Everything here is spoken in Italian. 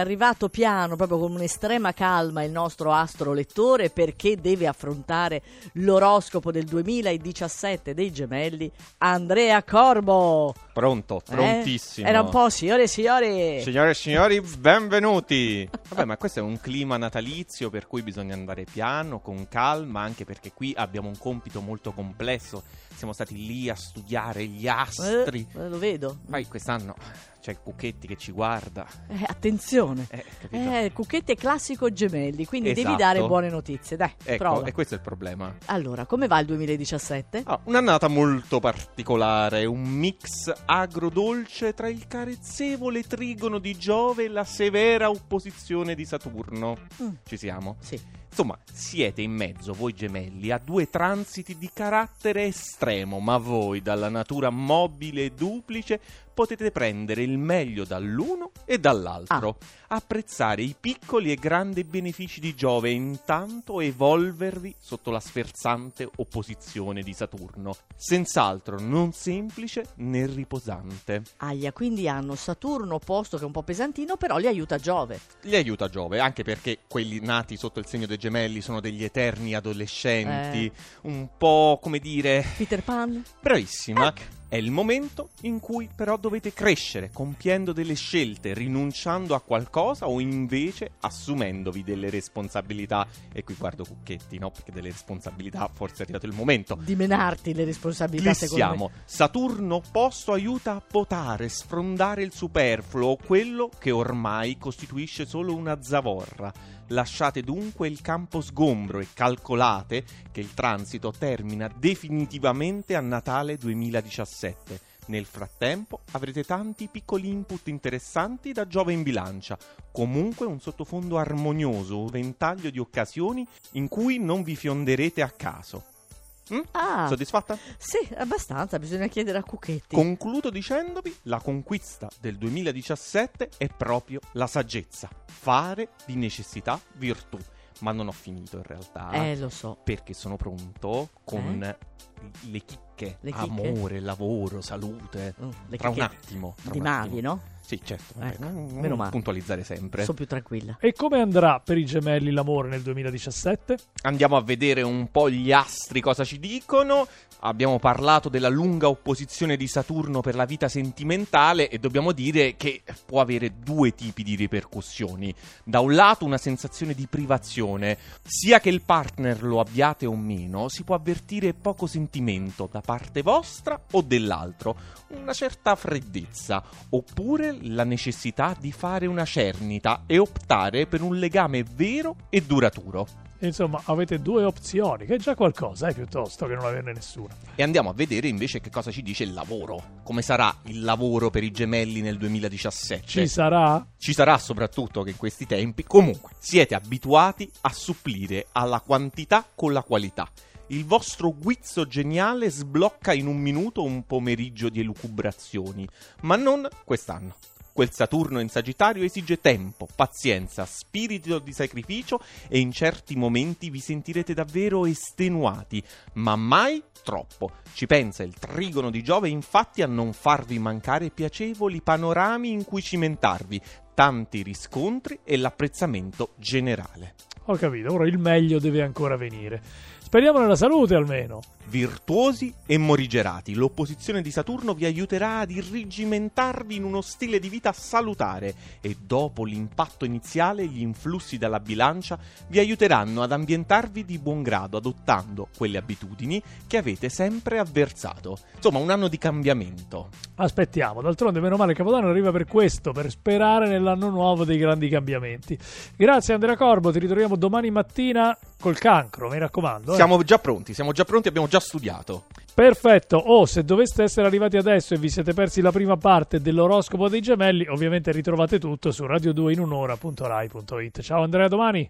arrivato piano, proprio con un'estrema calma, il nostro astro lettore, perché deve affrontare l'oroscopo del 2017 dei Gemelli. Andrea Corbo, prontissimo. Era un po' signore e signori, benvenuti. Vabbè, ma questo è un clima natalizio, per cui bisogna andare piano, con calma, anche perché qui abbiamo un compito molto complesso. Siamo stati lì a studiare gli astri. Lo vedo. Poi quest'anno c'è il Cucchetti che ci guarda. Attenzione. Il Cucchetti è classico Gemelli, quindi esatto, devi dare buone notizie. Dai, ecco, prova. E questo è il problema. Allora, come va il 2017? Un'annata molto particolare, un mix agrodolce tra il carezzevole trigono di Giove e la severa opposizione di Saturno. Ci siamo? Sì. Insomma, siete in mezzo, voi Gemelli, a due transiti di carattere estremo, ma voi, dalla natura mobile e duplice, potete prendere il meglio dall'uno e dall'altro, apprezzare i piccoli e grandi benefici di Giove e intanto evolvervi sotto la sferzante opposizione di Saturno, senz'altro non semplice né riposante. Ahia, quindi hanno Saturno opposto, che è un po' pesantino, però li aiuta Giove. Li aiuta Giove, anche perché quelli nati sotto il segno dei Gemelli sono degli eterni adolescenti, un po' come dire... Peter Pan. Bravissima. È il momento in cui però dovete crescere, compiendo delle scelte, rinunciando a qualcosa o invece assumendovi delle responsabilità. E qui guardo Cucchetti, no? Perché delle responsabilità forse è arrivato il momento. Dimenarti le responsabilità, secondo me. Saturno opposto aiuta a potare, sfrondare il superfluo, quello che ormai costituisce solo una zavorra. Lasciate dunque il campo sgombro e calcolate che il transito termina definitivamente a Natale 2017. Nel frattempo avrete tanti piccoli input interessanti da Giove in Bilancia, comunque un sottofondo armonioso, un ventaglio di occasioni in cui non vi fionderete a caso. Soddisfatta? Sì, abbastanza, bisogna chiedere a Cucchetti. Concludo dicendovi: la conquista del 2017 è proprio la saggezza, fare di necessità virtù. Ma non ho finito in realtà. Lo so. Perché sono pronto con le chicche. Amore, lavoro, salute. Tra un attimo. Di Mavi, no? Sì, certo, meno male. Puntualizzare sempre. Sono più tranquilla. E come andrà per i Gemelli l'amore nel 2017? Andiamo a vedere un po' gli astri cosa ci dicono. Abbiamo parlato della lunga opposizione di Saturno per la vita sentimentale e dobbiamo dire che può avere due tipi di ripercussioni. Da un lato una sensazione di privazione, sia che il partner lo abbiate o meno, si può avvertire poco sentimento da parte vostra o dell'altro, una certa freddezza, oppure la necessità di fare una cernita e optare per un legame vero e duraturo. Insomma, avete due opzioni, che è già qualcosa, piuttosto che non averne nessuna. E andiamo a vedere invece che cosa ci dice il lavoro. Come sarà il lavoro per i Gemelli nel 2017? Ci sarà? Ci sarà, soprattutto che in questi tempi, comunque, siete abituati a supplire alla quantità con la qualità. Il vostro guizzo geniale sblocca in un minuto un pomeriggio di elucubrazioni, ma non quest'anno. Quel Saturno in Sagittario esige tempo, pazienza, spirito di sacrificio e in certi momenti vi sentirete davvero estenuati, ma mai troppo. Ci pensa il trigono di Giove, infatti, a non farvi mancare piacevoli panorami in cui cimentarvi, tanti riscontri e l'apprezzamento generale. Ho capito, ora il meglio deve ancora venire. Speriamo nella salute almeno. Virtuosi e morigerati, l'opposizione di Saturno vi aiuterà ad irrigimentarvi in uno stile di vita salutare e dopo l'impatto iniziale gli influssi dalla Bilancia vi aiuteranno ad ambientarvi di buon grado adottando quelle abitudini che avete sempre avversato. Insomma, un anno di cambiamento. Aspettiamo, d'altronde meno male il Capodanno arriva per questo, per sperare nell'anno nuovo dei grandi cambiamenti. Grazie Andrea Corbo, ti ritroviamo domani mattina col cancro, mi raccomando. Siamo già pronti, abbiamo già studiato. Perfetto. Se doveste essere arrivati adesso e vi siete persi la prima parte dell'oroscopo dei Gemelli, ovviamente ritrovate tutto su radio2inunora.rai.it. Ciao Andrea, domani.